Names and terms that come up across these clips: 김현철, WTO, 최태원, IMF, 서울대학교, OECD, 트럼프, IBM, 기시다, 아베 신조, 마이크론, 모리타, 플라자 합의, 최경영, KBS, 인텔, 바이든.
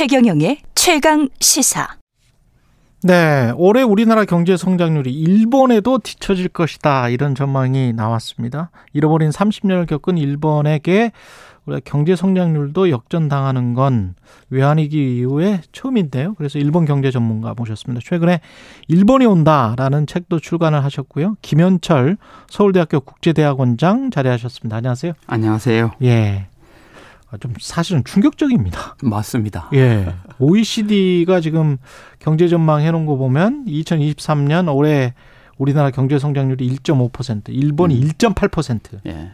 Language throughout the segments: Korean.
최경영의 최강시사. 네, 올해 우리나라 경제 성장률이 일본에도 뒤처질 것이다, 이런 전망이 나왔습니다. 잃어버린 30년을 겪은 일본에게 우리 경제 성장률도 역전당하는 건 외환위기 이후에 처음인데요. 그래서 일본 경제 전문가 모셨습니다. 최근에 일본이 온다라는 책도 출간을 하셨고요. 김현철 서울대학교 국제대학원장 자리하셨습니다. 안녕하세요. 안녕하세요. 예. 좀 사실은 충격적입니다. 맞습니다. 예. OECD가 지금 경제 전망 해놓은 거 보면 2023년 올해 우리나라 경제 성장률이 1.5%, 일본이 1.8%. 예.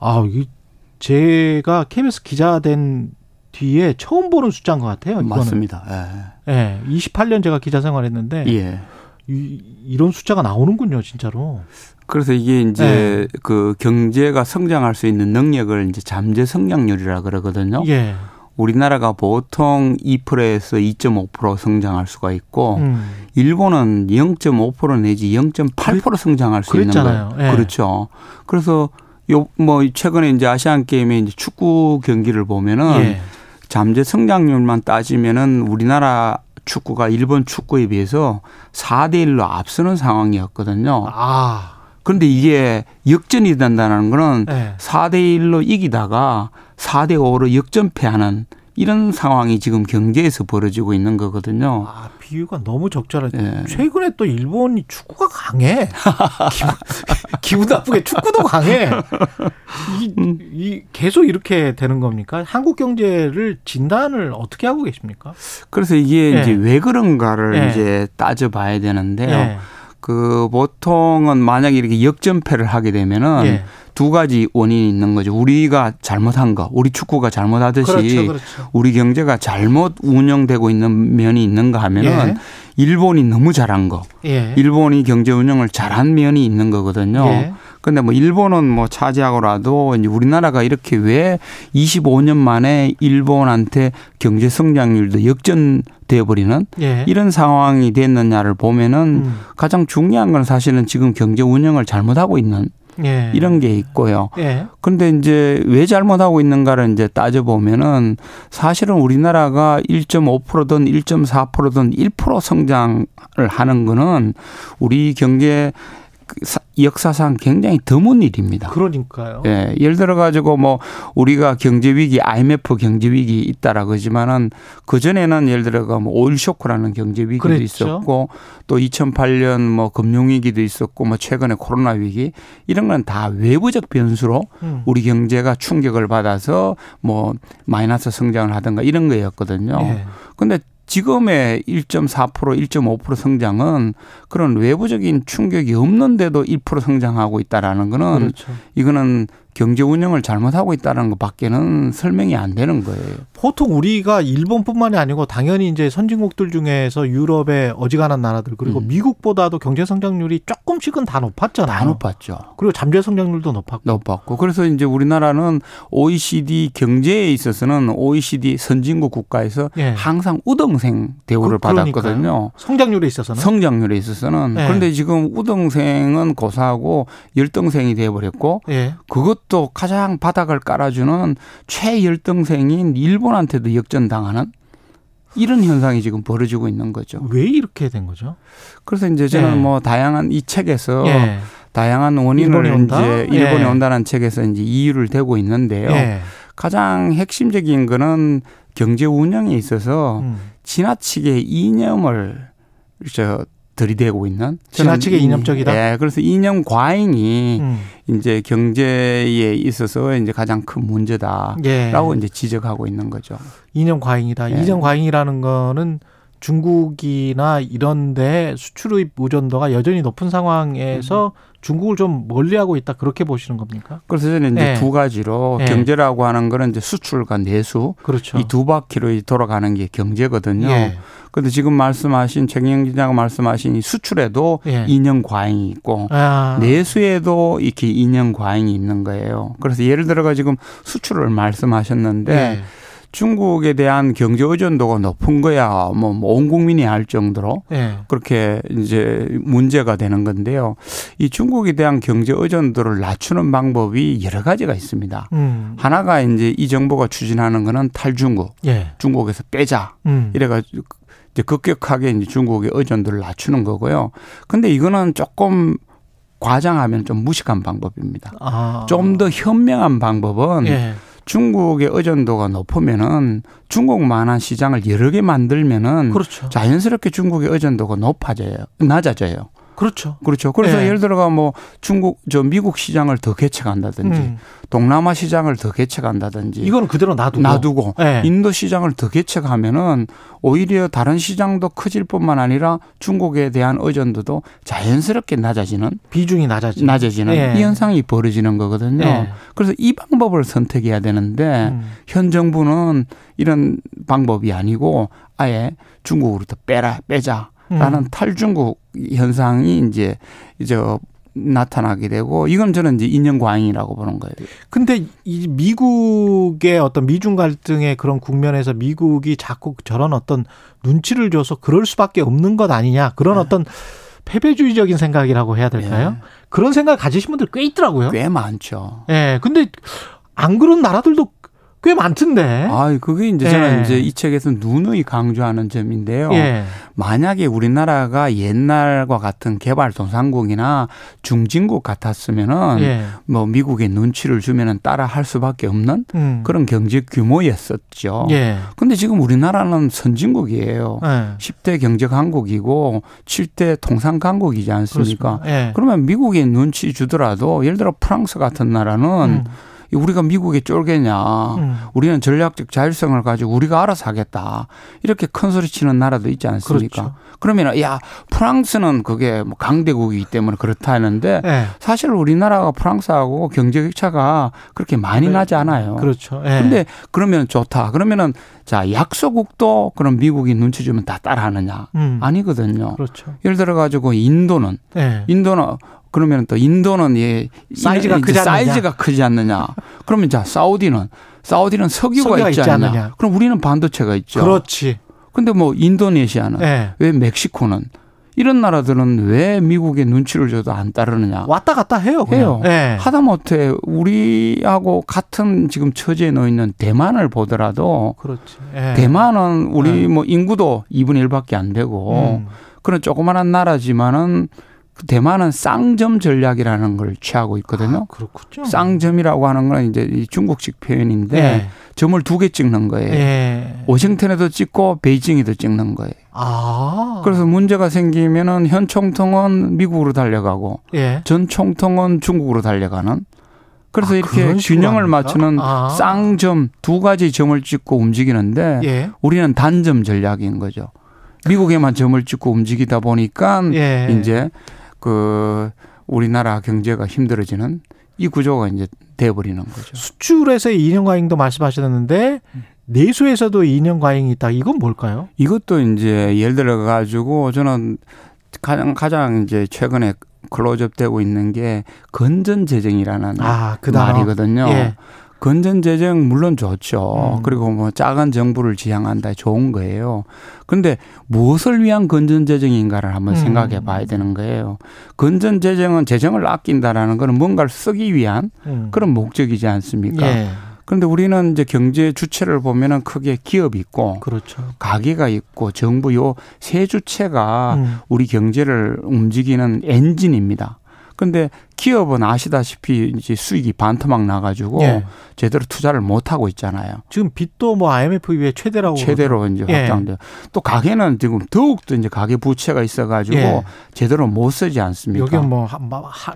아, 이게 제가 KBS 기자 된 뒤에 처음 보는 숫자인 것 같아요. 이거는. 맞습니다. 예. 예. 28년 제가 기자 생활했는데. 예. 이런 숫자가 나오는군요, 진짜로. 그래서 이게 이제 예. 그 경제가 성장할 수 있는 능력을 이제 잠재 성장률이라 그러거든요. 예. 우리나라가 보통 2%에서 2.5% 성장할 수가 있고, 일본은 0.5% 내지 0.8% 성장할 수 있는 거예요. 예. 그렇죠. 그래서 최근에 이제 아시안 게임의 이제 축구 경기를 보면은 예. 잠재 성장률만 따지면은 우리나라 축구가 일본 축구에 비해서 4-1로 앞서는 상황이었거든요. 아. 그런데 이게 역전이 된다는 거는 네. 4-1로 이기다가 4-5로 역전패하는 이런 상황이 지금 경제에서 벌어지고 있는 거거든요. 아, 비유가 너무 적절하죠. 네. 최근에 또 일본이 축구가 강해. 기분 나쁘게 축구도 강해. 계속 이렇게 되는 겁니까? 한국 경제를 진단을 어떻게 하고 계십니까? 그래서 이게 네. 이제 왜 그런가를 네. 이제 따져봐야 되는데요. 네. 그 보통은 만약에 이렇게 역전패를 하게 되면은 예. 두 가지 원인이 있는 거죠. 우리가 잘못한 거, 우리 축구가 잘못하듯이 그렇죠, 그렇죠. 우리 경제가 잘못 운영되고 있는 면이 있는가 하면은 예. 일본이 너무 잘한 거, 예. 일본이 경제 운영을 잘한 면이 있는 거거든요. 예. 근데 일본은 차지하고라도 이제 우리나라가 이렇게 왜 25년 만에 일본한테 경제 성장률도 역전되어버리는 예. 이런 상황이 됐느냐를 보면은 가장 중요한 건 사실은 지금 경제 운영을 잘못하고 있는 예. 이런 게 있고요. 예. 근데 이제 왜 잘못하고 있는가를 이제 따져보면은 사실은 우리나라가 1.5%든 1.4%든 1% 성장을 하는 거는 우리 경제 역사상 굉장히 드문 일입니다. 그러니까요. 예, 예를 들어 가지고 우리가 경제 위기, IMF 경제 위기 있다라고 하지만은 그 전에는 예를 들어가 오일 쇼크라는 경제 위기도 그랬죠. 있었고 또 2008년 금융 위기도 있었고 최근에 코로나 위기 이런 건 다 외부적 변수로 우리 경제가 충격을 받아서 마이너스 성장을 하든가 이런 거였거든요. 그런데 예. 지금의 1.4%, 1.5% 성장은 그런 외부적인 충격이 없는데도 1% 성장하고 있다라는 거는 그렇죠. 이거는 경제 운영을 잘못하고 있다는 것밖에는 설명이 안 되는 거예요. 보통 우리가 일본뿐만이 아니고 당연히 이제 선진국들 중에서 유럽의 어지간한 나라들 그리고 미국보다도 경제 성장률이 조금씩은 다 높았잖아요. 다 높았죠. 그리고 잠재 성장률도 높았고. 그래서 이제 우리나라는 OECD 경제에 있어서는 OECD 선진국 국가에서 예. 항상 우등생 대우를 받았거든요. 성장률에 있어서는. 예. 그런데 지금 우등생은 고사하고 열등생이 되어버렸고 예. 그것 또 가장 바닥을 깔아주는 최열등생인 일본한테도 역전당하는 이런 현상이 지금 벌어지고 있는 거죠. 왜 이렇게 된 거죠? 그래서 이제 저는 예. 다양한 이 책에서 예. 다양한 원인을 이제 일본이 예. 온다는 책에서 이제 이유를 대고 있는데요. 예. 가장 핵심적인 거는 경제 운영에 있어서 지나치게 이념을 들이대고 있는 지나치게 이념적이다. 네, 그래서 이념 과잉이 이제 경제에 있어서 이제 가장 큰 문제다라고 예. 이제 지적하고 있는 거죠. 이념 과잉이다. 예. 이념 과잉이라는 거는 중국이나 이런데 수출의 의존도가 여전히 높은 상황에서 중국을 좀 멀리하고 있다 그렇게 보시는 겁니까? 그래서 저는 이제 네. 두 가지로 네. 경제라고 하는 거는 이제 수출과 내수 그렇죠. 이 두 바퀴로 돌아가는 게 경제거든요. 네. 그런데 지금 말씀하신 최경영 기자가 말씀하신 이 수출에도 네. 이념 과잉이 있고 내수에도 이렇게 이념 과잉이 있는 거예요. 그래서 예를 들어가 지금 수출을 말씀하셨는데. 네. 중국에 대한 경제 의존도가 높은 거야 뭐 온 국민이 알 정도로 네. 그렇게 이제 문제가 되는 건데요. 이 중국에 대한 경제 의존도를 낮추는 방법이 여러 가지가 있습니다. 하나가 이제 이 정부가 추진하는 거는 탈중국, 네. 중국에서 빼자 이래가지고 이제 급격하게 이제 중국의 의존도를 낮추는 거고요. 근데 이거는 조금 과장하면 좀 무식한 방법입니다. 아. 좀 더 현명한 방법은 예. 중국의 의존도가 높으면은 중국만한 시장을 여러 개 만들면은 그렇죠. 자연스럽게 중국의 의존도가 낮아져요. 그렇죠. 그렇죠. 그래서 예. 예를 들어가 뭐 미국 시장을 더 개척한다든지 동남아 시장을 더 개척한다든지 이거는 그대로 놔두고 예. 인도 시장을 더 개척하면은 오히려 다른 시장도 커질 뿐만 아니라 중국에 대한 의존도도 자연스럽게 낮아지는 비중이 낮아지는 예. 이 현상이 벌어지는 거거든요. 예. 그래서 이 방법을 선택해야 되는데 현 정부는 이런 방법이 아니고 아예 중국으로부터 빼자. 라는 탈중국 현상이 이제 나타나게 되고 이건 저는 이제 인연과잉이라고 보는 거예요. 근데 이 미국의 어떤 미중 갈등의 그런 국면에서 미국이 자꾸 저런 어떤 눈치를 줘서 그럴 수밖에 없는 것 아니냐 그런 네. 어떤 패배주의적인 생각이라고 해야 될까요? 네. 그런 생각 가지신 분들 꽤 있더라고요. 꽤 많죠. 예. 네, 근데 안 그런 나라들도 꽤 많던데. 아, 그게 이제 저는 이제 이 책에서 누누이 강조하는 점인데요. 예. 만약에 우리나라가 옛날과 같은 개발도상국이나 중진국 같았으면은 예. 뭐 미국의 눈치를 주면은 따라할 수밖에 없는 그런 경제 규모였었죠. 그런데 예. 지금 우리나라는 선진국이에요. 예. 10대 경제 강국이고 7대 통상 강국이지 않습니까? 예. 그러면 미국의 눈치 주더라도 예를 들어 프랑스 같은 나라는 우리가 미국에 쫄겠냐. 우리는 전략적 자율성을 가지고 우리가 알아서 하겠다. 이렇게 큰 소리 치는 나라도 있지 않습니까? 그렇죠. 그러면 야 프랑스는 그게 뭐 강대국이기 때문에 그렇다 하는데 네. 사실 우리나라가 프랑스하고 경제 격차가 그렇게 많이 네. 나지 않아요. 그렇죠. 그런데 네. 그러면 좋다. 그러면은 자 약소국도 그럼 미국이 눈치 주면 다 따라하느냐? 아니거든요. 그렇죠. 예를 들어 가지고 인도는 그러면 또 인도는 사이즈가 크지 않느냐. 그러면 자 사우디는 석유가 있지 않느냐. 그럼 우리는 반도체가 있죠. 그렇지. 근데 뭐 인도네시아는 네. 왜 멕시코는 이런 나라들은 왜 미국의 눈치를 줘도 안 따르느냐. 왔다 갔다 해요. 네. 하다못해 우리하고 같은 지금 처지에 놓이는 대만을 보더라도 그렇지. 네. 대만은 우리 뭐 인구도 2분의 1밖에 안 되고 그런 조그마한 나라지만은 대만은 쌍점 전략이라는 걸 취하고 있거든요. 아, 그렇군요. 쌍점이라고 하는 건 이제 중국식 표현인데 예. 점을 2개 찍는 거예요. 예. 워싱턴에도 찍고 베이징에도 찍는 거예요. 아. 그래서 문제가 생기면은 현 총통은 미국으로 달려가고 예. 전 총통은 중국으로 달려가는. 그래서 이렇게 균형을 맞추는 쌍점 2가지 점을 찍고 움직이는데 예. 우리는 단점 전략인 거죠. 미국에만 점을 찍고 움직이다 보니까 예. 이제 그 우리나라 경제가 힘들어지는 이 구조가 이제 돼버리는 거죠. 수출에서의 인연과잉도 말씀하셨는데 내수에서도 인연과잉이 있다. 이건 뭘까요? 이것도 이제 예를 들어 가지고 저는 가장 이제 최근에 클로즈업되고 있는 게 건전재정이라는 말이거든요. 예. 건전재정 물론 좋죠. 그리고 뭐 작은 정부를 지향한다 좋은 거예요. 그런데 무엇을 위한 건전재정인가를 한번 생각해 봐야 되는 거예요. 건전재정은 재정을 아낀다라는 건 뭔가를 쓰기 위한 그런 목적이지 않습니까? 예. 그런데 우리는 이제 경제 주체를 보면은 크게 기업이 있고 그렇죠. 가게가 있고 정부 요 세 주체가 우리 경제를 움직이는 엔진입니다. 근데 기업은 아시다시피 이제 수익이 반토막 나가지고 예. 제대로 투자를 못 하고 있잖아요. 지금 빚도 뭐 IMF 이후에 최대로 이제 확장돼요. 예. 또 가게는 지금 더욱더 이제 가계 부채가 있어가지고 예. 제대로 못 쓰지 않습니까? 여기는 뭐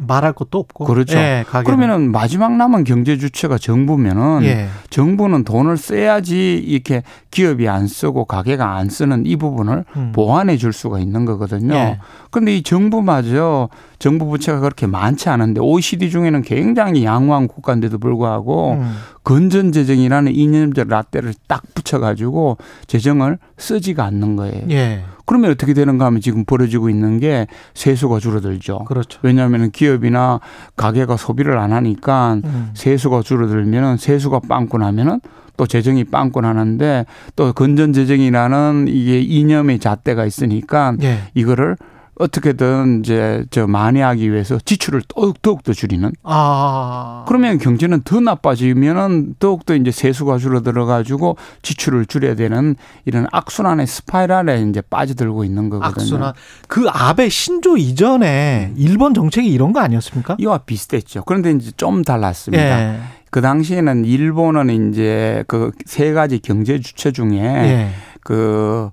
말할 것도 없고 그렇죠. 예, 그러면은 마지막 남은 경제 주체가 정부면은 예. 정부는 돈을 써야지 이렇게 기업이 안 쓰고 가게가 안 쓰는 이 부분을 보완해 줄 수가 있는 거거든요. 그런데 예. 이 정부마저 정부 부채가 그렇게 많지 않은데 OECD 중에는 굉장히 양호한 국가인데도 불구하고 건전 재정이라는 이념적 라떼를 딱 붙여가지고 재정을 쓰지가 않는 거예요. 예. 그러면 어떻게 되는가 하면 지금 벌어지고 있는 게 세수가 줄어들죠. 그렇죠. 왜냐하면 기업이나 가게가 소비를 안 하니까 세수가 줄어들면 세수가 빵꾸 나면은 또 재정이 빵꾸 나는데 또 건전 재정이라는 이게 이념의 잣대가 있으니까 예. 이거를 어떻게든 이제 저 만회하기 위해서 지출을 더욱더 줄이는. 아. 그러면 경제는 더 나빠지면은 더욱더 이제 세수가 줄어들어가지고 지출을 줄여야 되는 이런 악순환의 스파이럴에 이제 빠져들고 있는 거거든요. 악순환. 그 아베 신조 이전에 일본 정책이 이런 거 아니었습니까? 이와 비슷했죠. 그런데 이제 좀 달랐습니다. 예. 그 당시에는 일본은 이제 그 세 가지 경제 주체 중에 예. 그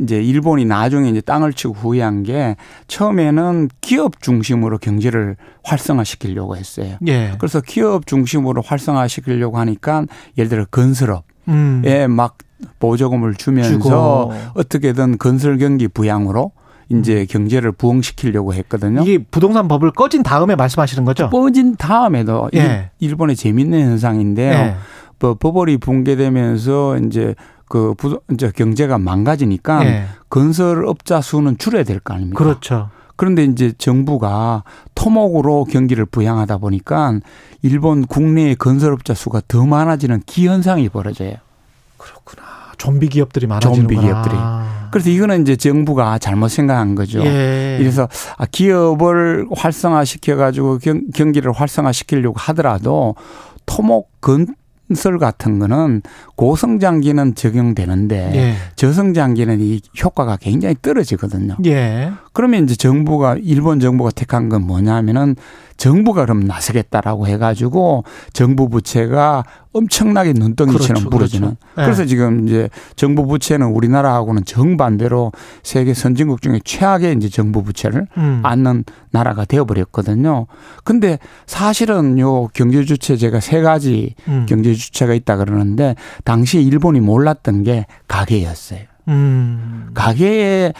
이제 일본이 나중에 이제 땅을 치고 후회한 게 처음에는 기업 중심으로 경제를 활성화시키려고 했어요. 예. 그래서 기업 중심으로 활성화시키려고 하니까 예를 들어 건설업에 막 보조금을 주면서 주고. 어떻게든 건설 경기 부양으로 이제 경제를 부흥시키려고 했거든요. 이게 부동산 버블 꺼진 다음에 말씀하시는 거죠? 꺼진 다음에도 예. 일본의 재밌는 현상인데요. 예. 버블이 붕괴되면서 이제 그 경제가 망가지니까 예. 건설업자 수는 줄여야 될 거 아닙니까? 그렇죠. 그런데 이제 정부가 토목으로 경기를 부양하다 보니까 일본 국내의 건설업자 수가 더 많아지는 기현상이 벌어져요. 그렇구나. 좀비 기업들이 많아지는구나. 좀비 기업들이. 그래서 이거는 이제 정부가 잘못 생각한 거죠. 예. 그래서 기업을 활성화시켜가지고 경기를 활성화시키려고 하더라도 토목 건설 같은 거는 고성장기는 적용되는데 예. 저성장기는 이 효과가 굉장히 떨어지거든요. 예. 그러면 이제 정부가 일본 정부가 택한 건 뭐냐면은 정부가 그럼 나서겠다라고 해가지고 정부 부채가 엄청나게 눈덩이처럼 부러지는. 그렇죠. 네. 그래서 지금 이제 정부 부채는 우리나라하고는 정반대로 세계 선진국 중에 최악의 이제 정부 부채를 안는 나라가 되어버렸거든요. 근데 사실은 요 경제 주체 제가 세 가지 경제 주체가 있다 그러는데 당시 일본이 몰랐던 게 가계였어요. 가계의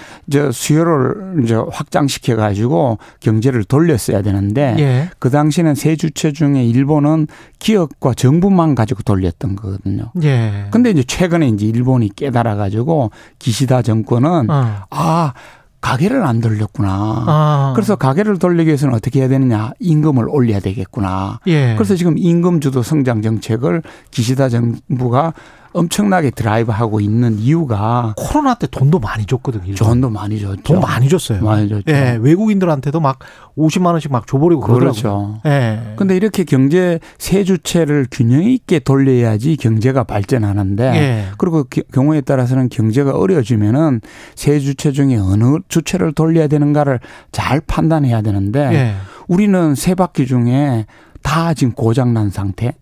수요를 이제 확장시켜 가지고 경제를 돌렸어야 되는데 예. 그 당시에는 세 주체 중에 일본은 기업과 정부만 가지고 돌렸던 거거든요. 예. 근데 이제 최근에 이제 일본이 깨달아 가지고 기시다 정권은 아 가게를 안 돌렸구나. 아. 그래서 가게를 돌리기 위해서는 어떻게 해야 되느냐. 임금을 올려야 되겠구나. 예. 그래서 지금 임금주도 성장 정책을 기시다 정부가 엄청나게 드라이브하고 있는 이유가. 코로나 때 돈도 많이 줬거든요. 일본. 돈도 많이 줬죠. 돈 많이 줬어요. 많이 줬죠. 예, 외국인들한테도 막 50만 원씩 막 줘버리고 그러더라고요. 그렇죠. 그런데 예. 이렇게 경제 세 주체를 균형 있게 돌려야지 경제가 발전하는데 예. 그리고 경우에 따라서는 경제가 어려워지면은 세 주체 중에 어느 주체를 돌려야 되는가를 잘 판단해야 되는데 예. 우리는 세 바퀴 중에 다 지금 고장난 상태.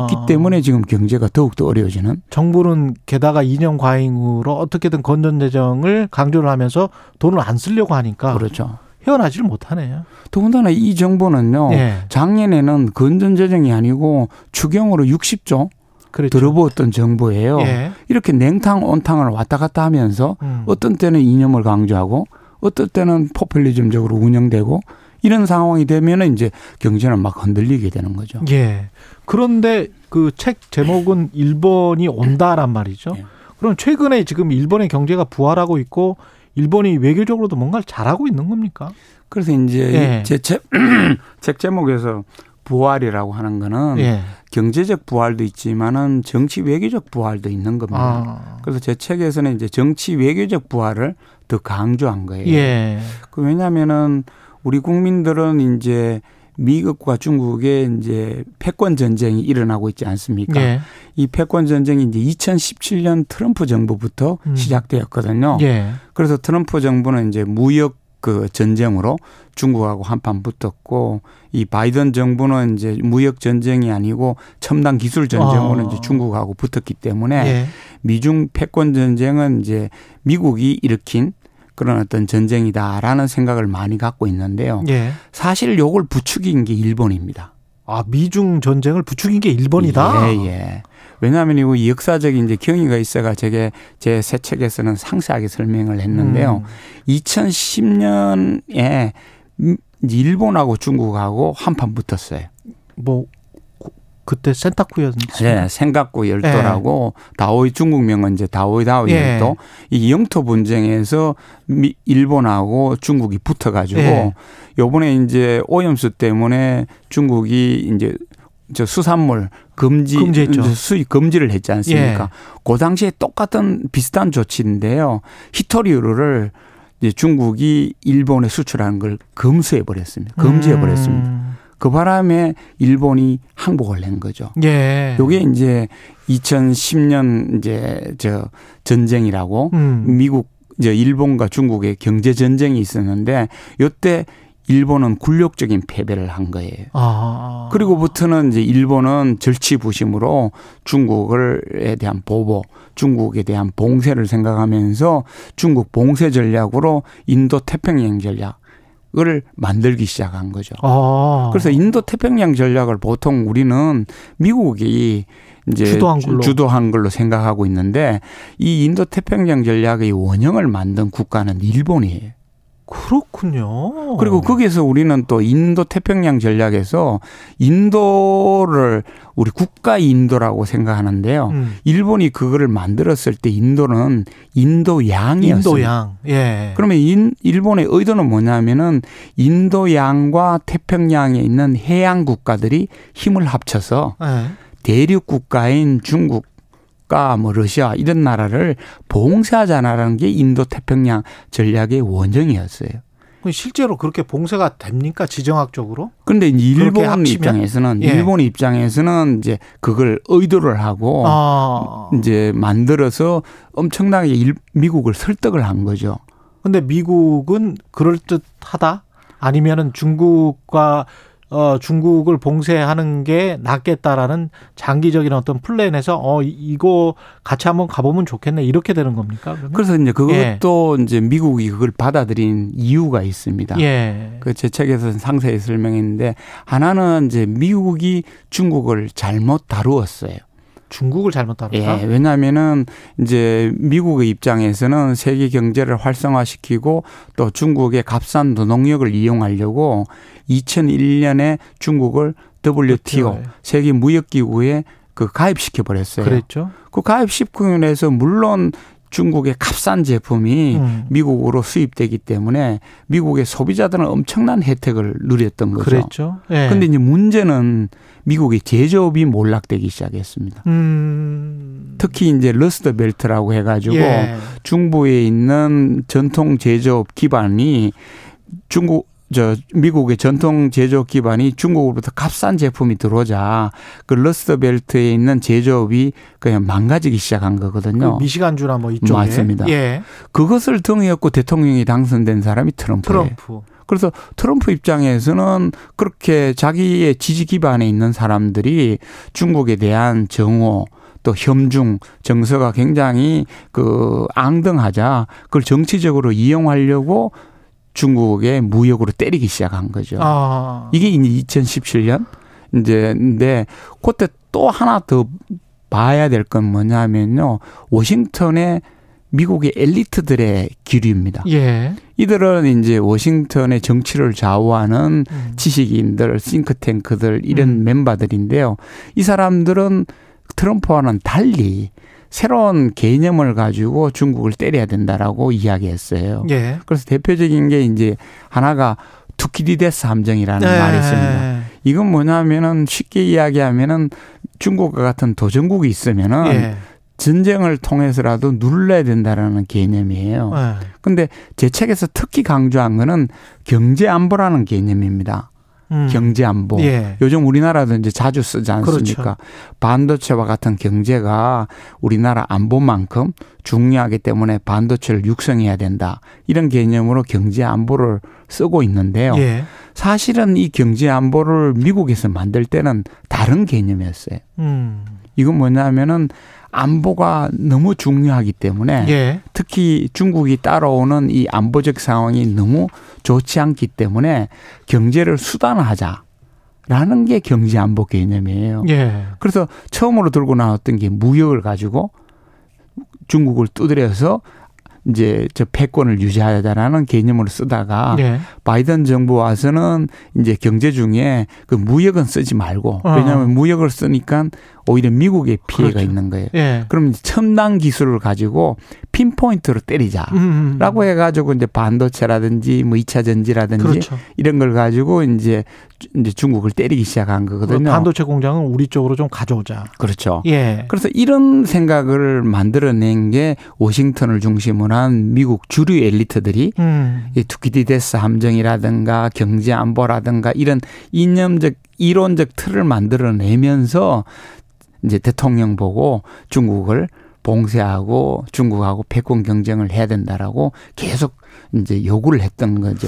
있기 때문에 지금 경제가 더욱더 어려워지는. 정부는 게다가 2년 과잉으로 어떻게든 건전재정을 강조를 하면서 돈을 안 쓰려고 하니까. 그렇죠. 헤어나지를 못하네요. 더군다나 이 정부는요. 예. 작년에는 건전재정이 아니고 추경으로 60조. 그렇죠. 들어보았던 정부예요. 예. 이렇게 냉탕 온탕을 왔다 갔다 하면서 어떤 때는 이념을 강조하고 어떤 때는 포퓰리즘적으로 운영되고 이런 상황이 되면 이제 경제는 막 흔들리게 되는 거죠. 예. 그런데 그 책 제목은 일본이 온다란 말이죠. 예. 그럼 최근에 지금 일본의 경제가 부활하고 있고 일본이 외교적으로도 뭔가를 잘하고 있는 겁니까? 그래서 이제 예. 제 책 제목에서 부활이라고 하는 거는 예. 경제적 부활도 있지만은 정치 외교적 부활도 있는 겁니다. 아. 그래서 제 책에서는 이제 정치 외교적 부활을 더 강조한 거예요. 예. 그 왜냐하면은 우리 국민들은 이제 미국과 중국의 이제 패권 전쟁이 일어나고 있지 않습니까? 예. 이 패권 전쟁이 이제 2017년 트럼프 정부부터 시작되었거든요. 예. 그래서 트럼프 정부는 이제 무역 그 전쟁으로 중국하고 한판 붙었고 이 바이든 정부는 이제 무역 전쟁이 아니고 첨단 기술 전쟁으로 이제 중국하고 붙었기 때문에 예. 미중 패권 전쟁은 이제 미국이 일으킨 그런 어떤 전쟁이다라는 생각을 많이 갖고 있는데요. 예. 사실 요걸 부추긴 게 일본입니다. 아, 미중 전쟁을 부추긴 게 일본이다? 예, 예. 왜냐하면 이 역사적인 이제 경위가 있어가 제 새 책에서는 상세하게 설명을 했는데요. 2010년에 일본하고 중국하고 한판 붙었어요. 뭐 그때 센타쿠였는지. 네, 센타쿠 열도라고 예. 다오이 중국명은 이제 갸오위다오 예. 열도. 이 영토 분쟁에서 일본하고 중국이 붙어가지고 예. 이번에 이제 오염수 때문에 중국이 이제 저 수산물 금지했죠. 수입 금지를 했지 않습니까? 예. 그 당시에 똑같은 비슷한 조치인데요. 히토류를 이제 중국이 일본에 수출하는 걸 금수해버렸습니다. 금지해버렸습니다. 그 바람에 일본이 항복을 낸 거죠. 예. 요게 이제 2010년 이제 저 전쟁이라고 미국 이제 일본과 중국의 경제 전쟁이 있었는데 요때 일본은 굴욕적인 패배를 한 거예요. 아. 그리고부터는 이제 일본은 절치부심으로 중국에 대한 보복, 중국에 대한 봉쇄를 생각하면서 중국 봉쇄 전략으로 인도 태평양 전략을 만들기 시작한 거죠. 아. 그래서 인도 태평양 전략을 보통 우리는 미국이 이제 주도한 걸로 생각하고 있는데 이 인도 태평양 전략의 원형을 만든 국가는 일본이에요. 그렇군요. 그리고 거기에서 우리는 또 인도 태평양 전략에서 인도를 우리 국가 인도라고 생각하는데요. 일본이 그거를 만들었을 때 인도는 인도양이었어요. 인도양. 예. 그러면 일본의 의도는 뭐냐면은 인도양과 태평양에 있는 해양 국가들이 힘을 합쳐서 예. 대륙 국가인 중국 뭐 러시아 이런 나라를 봉쇄하자라는 게 인도 태평양 전략의 원형이었어요. 실제로 그렇게 봉쇄가 됩니까? 지정학적으로? 그런데 일본 입장에서는 예. 일본 입장에서는 이제 그걸 의도를 하고 이제 만들어서 엄청나게 미국을 설득을 한 거죠. 그런데 미국은 그럴 듯하다. 아니면은 중국을 봉쇄하는 게 낫겠다라는 장기적인 어떤 플랜에서 이거 같이 한번 가보면 좋겠네 이렇게 되는 겁니까? 그러면? 그래서 이제 그것도 예. 이제 미국이 그걸 받아들인 이유가 있습니다. 예. 그 제 책에서는 상세히 설명했는데 하나는 이제 미국이 중국을 잘못 다루었어요. 중국을 잘못 다룬다? 예, 왜냐하면은 이제 미국의 입장에서는 세계 경제를 활성화시키고 또 중국의 값싼 노동력을 이용하려고 2001년에 중국을 WTO 세계 무역기구에 그 가입시켜 버렸어요. 그랬죠. 그 가입시키고 해서 물론 중국의 값싼 제품이 미국으로 수입되기 때문에 미국의 소비자들은 엄청난 혜택을 누렸던 거죠. 그랬죠. 그런데 예. 이제 문제는 미국의 제조업이 몰락되기 시작했습니다. 특히 이제 러스트벨트라고 해가지고 예. 중부에 있는 전통 제조업 기반이 미국의 전통 제조업 기반이 중국으로부터 값싼 제품이 들어오자 그 러스트벨트에 있는 제조업이 그냥 망가지기 시작한 거거든요. 그 미시간주나 뭐 이쪽에. 맞습니다. 예. 그것을 등에 업고 대통령이 당선된 사람이 트럼프예요. 그래서 트럼프 입장에서는 그렇게 자기의 지지 기반에 있는 사람들이 중국에 대한 정호 또 혐중 정서가 굉장히 그 앙등하자 그걸 정치적으로 이용하려고 중국의 무역으로 때리기 시작한 거죠. 이게 이제 2017년 인데인데 그때 또 하나 더 봐야 될 건 뭐냐면요. 워싱턴의 미국의 엘리트들의 기류입니다. 예. 이들은 이제 워싱턴의 정치를 좌우하는 지식인들, 싱크탱크들 이런 멤버들인데요. 이 사람들은 트럼프와는 달리 새로운 개념을 가지고 중국을 때려야 된다라고 이야기했어요. 예. 그래서 대표적인 게 이제 하나가 투키디데스 함정이라는 예. 말이 있습니다. 이건 뭐냐면은 쉽게 이야기하면은 중국과 같은 도전국이 있으면은 예. 전쟁을 통해서라도 눌러야 된다라는 개념이에요. 그런데 제 책에서 특히 강조한 거는 경제 안보라는 개념입니다. 경제 안보. 예. 요즘 우리나라도 이제 자주 쓰지 않습니까? 그렇죠. 반도체와 같은 경제가 우리나라 안보만큼 중요하기 때문에 반도체를 육성해야 된다. 이런 개념으로 경제 안보를 쓰고 있는데요. 예. 사실은 이 경제 안보를 미국에서 만들 때는 다른 개념이었어요. 이건 뭐냐면은 안보가 너무 중요하기 때문에 예. 특히 중국이 따라오는 이 안보적 상황이 너무 좋지 않기 때문에 경제를 수단화하자라는 게 경제 안보 개념이에요. 예. 그래서 처음으로 들고 나왔던 게 무역을 가지고 중국을 두드려서 이제 저 패권을 유지하자라는 개념으로 쓰다가 네. 바이든 정부 와서는 이제 경제 중에 그 무역은 쓰지 말고 왜냐하면 무역을 쓰니까 오히려 미국에 피해가 그렇죠. 있는 거예요. 네. 그럼 첨단 기술을 가지고 핀포인트로 때리자라고 해가지고 이제 반도체라든지 뭐 2차 전지라든지 그렇죠. 이런 걸 가지고 이제 중국을 때리기 시작한 거거든요. 반도체 공장은 우리 쪽으로 좀 가져오자. 그렇죠. 예. 그래서 이런 생각을 만들어낸 게 워싱턴을 중심으로 한 미국 주류 엘리트들이 투키디데스 함정이라든가 경제 안보라든가 이런 이념적 이론적 틀을 만들어내면서 이제 대통령 보고 중국을 봉쇄하고 중국하고 패권 경쟁을 해야 된다라고 계속 이제 요구를 했던 거죠.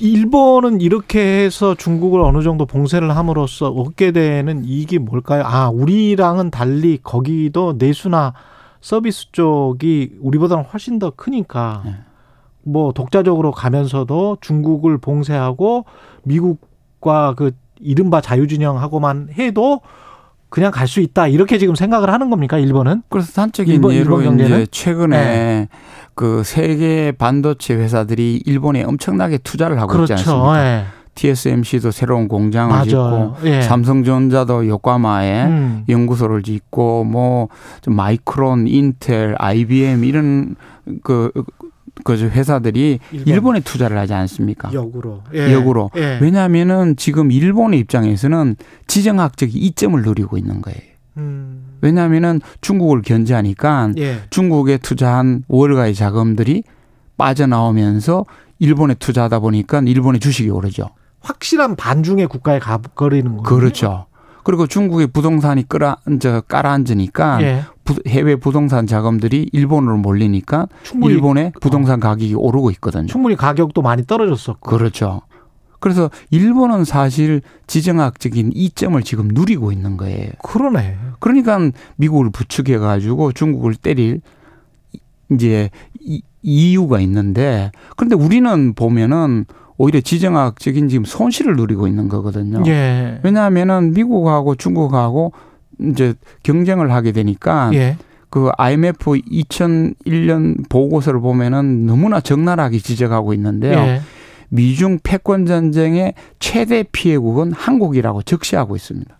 일본은 이렇게 해서 중국을 어느 정도 봉쇄를 함으로써 얻게 되는 이익이 뭘까요? 아, 우리랑은 달리 거기도 내수나 서비스 쪽이 우리보다는 훨씬 더 크니까 뭐 독자적으로 가면서도 중국을 봉쇄하고 미국과 그 이른바 자유진영하고만 해도 그냥 갈 수 있다 이렇게 지금 생각을 하는 겁니까 일본은? 그래서 산적인 일본 경제는? 이제 최근에 네. 그 세계 반도체 회사들이 일본에 엄청나게 투자를 하고 그렇죠. 있지 않습니까? 네. TSMC도 새로운 공장을 맞아요. 짓고 예. 삼성전자도 요코하마에 연구소를 짓고 뭐 마이크론, 인텔, IBM 이런 그 회사들이 일본에 투자를 하지 않습니까? 역으로. 예. 왜냐하면은 지금 일본의 입장에서는 지정학적 이점을 누리고 있는 거예요. 왜냐하면은 중국을 견제하니까 예. 중국에 투자한 월가의 자금들이 빠져나오면서 일본에 투자하다 보니까 일본의 주식이 오르죠. 확실한 반중의 국가에 가버리는 거죠. 그렇죠. 그리고 중국의 부동산이 깔아앉으니까 예. 해외 부동산 자금들이 일본으로 몰리니까 충분히 일본의 부동산 가격이 오르고 있거든요. 충분히 가격도 많이 떨어졌었고. 그렇죠. 그래서 일본은 사실 지정학적인 이점을 지금 누리고 있는 거예요. 그러네. 그러니까 미국을 부추겨가지고 중국을 때릴 이제 이유가 있는데 그런데 우리는 보면은 오히려 지정학적인 지금 손실을 누리고 있는 거거든요. 예. 왜냐하면은 미국하고 중국하고 이제 경쟁을 하게 되니까 예. 그 IMF 2001년 보고서를 보면은 너무나 적나라하게 지적하고 있는데요. 예. 미중 패권 전쟁의 최대 피해국은 한국이라고 적시하고 있습니다.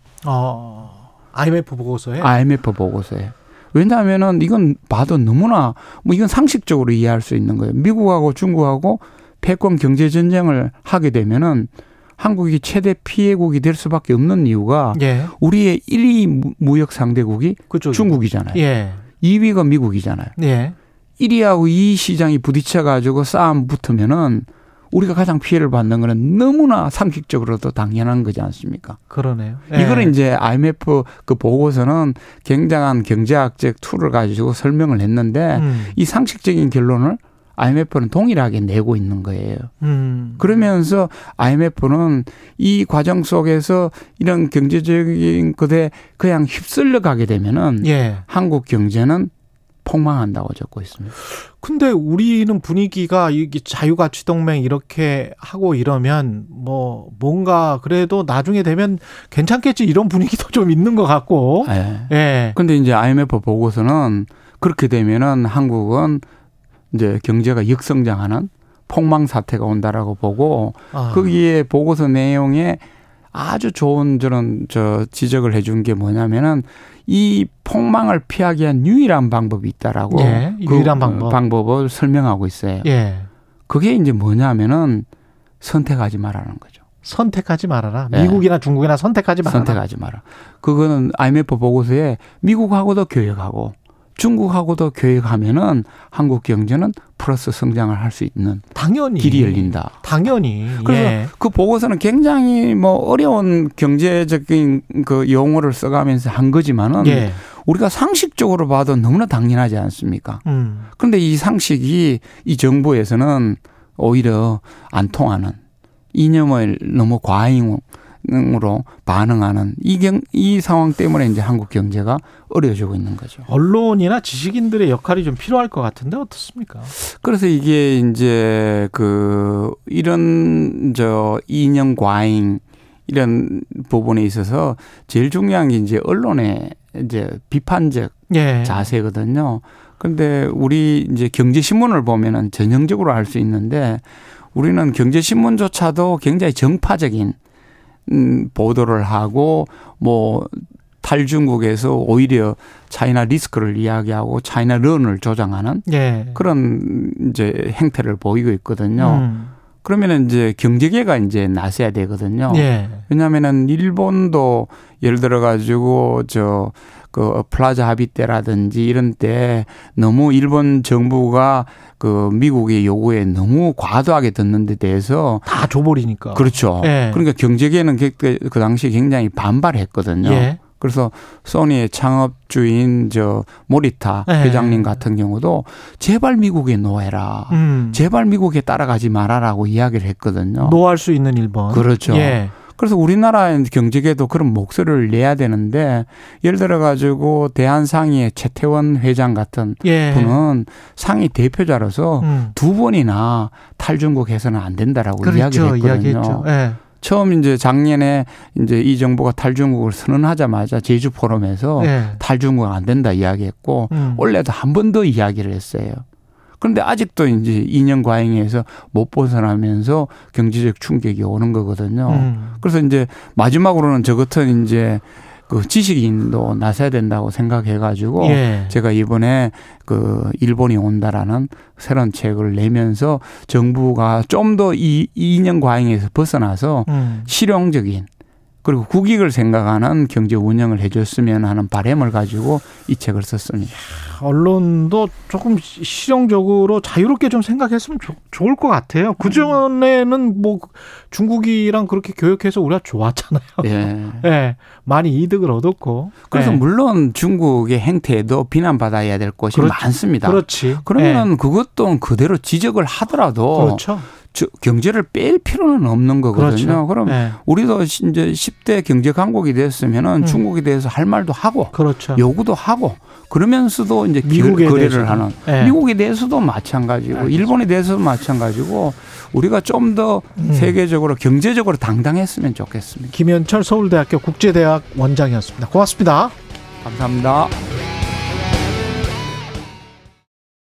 IMF 보고서에. 왜냐하면은 이건 봐도 너무나 뭐 이건 상식적으로 이해할 수 있는 거예요. 미국하고 중국하고 패권 경제 전쟁을 하게 되면은 한국이 최대 피해국이 될 수밖에 없는 이유가 예. 우리의 1위 무역 상대국이 그쪽이요. 중국이잖아요. 예. 2위가 미국이잖아요. 예. 1위하고 2위 시장이 부딪혀가지고 싸움 붙으면은 우리가 가장 피해를 받는 거는 너무나 상식적으로도 당연한 거지 않습니까? 그러네요. 예. 이거는 이제 IMF 그 보고서는 굉장한 경제학적 툴을 가지고 설명을 했는데 이 상식적인 결론을 IMF는 동일하게 내고 있는 거예요. 그러면서 IMF는 이 과정 속에서 이런 경제적인 것에 그냥 휩쓸려 가게 되면은 예. 한국 경제는 폭망한다고 적고 있습니다. 근데 우리는 분위기가 이게 자유가치동맹 이렇게 하고 이러면 뭐 뭔가 그래도 나중에 되면 괜찮겠지 이런 분위기도 좀 있는 것 같고. 예. 근데 이제 IMF 보고서는 그렇게 되면은 한국은 이제 경제가 역성장하는 폭망 사태가 온다라고 보고 거기에 보고서 내용에 아주 좋은 저런 저 지적을 해준 게 뭐냐면은 이 폭망을 피하기 위한 유일한 방법이 있다라고 예, 유일한 방법을 설명하고 있어요. 예. 그게 이제 뭐냐면은 선택하지 말라는 거죠. 선택하지 말아라. 미국이나 예. 중국이나 선택하지 말아라. 선택하지 마라. 그거는 IMF 보고서에 미국하고도 교역하고 중국하고도 교역하면은 한국 경제는 플러스 성장을 할 수 있는 당연히, 길이 열린다. 당연히. 그래서 예. 그 보고서는 굉장히 뭐 어려운 경제적인 그 용어를 써가면서 한 거지만은 예. 우리가 상식적으로 봐도 너무나 당연하지 않습니까? 그런데 이 상식이 이 정부에서는 오히려 안 통하는 이념을 너무 과잉으로 반응하는 이 상황 때문에 이제 한국 경제가 어려워지고 있는 거죠. 언론이나 지식인들의 역할이 좀 필요할 것 같은데 어떻습니까? 그래서 이게 이제 그 이런 저 이념 과잉 이런 부분에 있어서 제일 중요한 게 이제 언론의 이제 비판적 예. 자세거든요. 근데 우리 이제 경제신문을 보면은 전형적으로 알 수 있는데 우리는 경제신문조차도 굉장히 정파적인 보도를 하고 뭐 탈중국에서 오히려 차이나 리스크를 이야기하고 차이나 런을 조장하는 예. 그런 이제 행태를 보이고 있거든요. 그러면은 이제 경제계가 이제 나서야 되거든요. 예. 왜냐하면은 일본도 예를 들어 가지고 저 그 플라자 합의 때라든지 이런 때 너무 일본 정부가 그 미국의 요구에 너무 과도하게 듣는 데 대해서 다 줘버리니까. 그렇죠. 예. 그러니까 경제계는 그 당시 굉장히 반발했거든요. 예. 그래서 소니의 창업주인 저 모리타 회장님 같은 경우도 제발 미국에 노해라. 제발 미국에 따라가지 마라라고 이야기를 했거든요. 노할 수 있는 일본. 그렇죠. 예. 그래서 우리나라 경제계도 그런 목소리를 내야 되는데 예를 들어 가지고 대한상의의 최태원 회장 같은 예. 분은 상의 대표자로서 두 번이나 탈중국 해서는 안 된다라고 그렇죠. 이야기를 했거든요. 이야기했죠. 예. 처음 이제 작년에 이제 이 정부가 탈중국을 선언하자마자 제주 포럼에서 네. 탈중국은 안 된다 이야기했고 원래도 한 번 더 이야기를 했어요. 그런데 아직도 이제 2년 과잉에서 못 벗어나면서 경제적 충격이 오는 거거든요. 그래서 이제 마지막으로는 저 같은 이제 그 지식인도 나서야 된다고 생각해가지고 예. 제가 이번에 그 일본이 온다라는 새로운 책을 내면서 정부가 좀 더 이 2년 과잉에서 벗어나서 실용적인 그리고 국익을 생각하는 경제 운영을 해줬으면 하는 바람을 가지고 이 책을 썼습니다. 언론도 조금 실용적으로 자유롭게 좀 생각했으면 좋을 것 같아요. 그전에는 뭐 중국이랑 그렇게 교역해서 우리가 좋았잖아요. 예. 예. 많이 이득을 얻었고. 그래서 예. 물론 중국의 행태에도 비난받아야 될 것이 많습니다. 그렇지. 그러면 예. 그것도 그대로 지적을 하더라도. 그렇죠. 경제를 뺄 필요는 없는 거거든요. 그렇죠. 그럼 네. 우리도 이제 10대 경제 강국이 됐으면은 중국에 대해서 할 말도 하고, 그렇죠. 요구도 하고, 그러면서도 이제 거래를 하는 네. 미국에 대해서도 마찬가지고, 알겠습니다. 일본에 대해서도 마찬가지고, 우리가 좀 더 세계적으로 경제적으로 당당했으면 좋겠습니다. 김현철 서울대학교 국제대학 원장이었습니다. 고맙습니다. 감사합니다.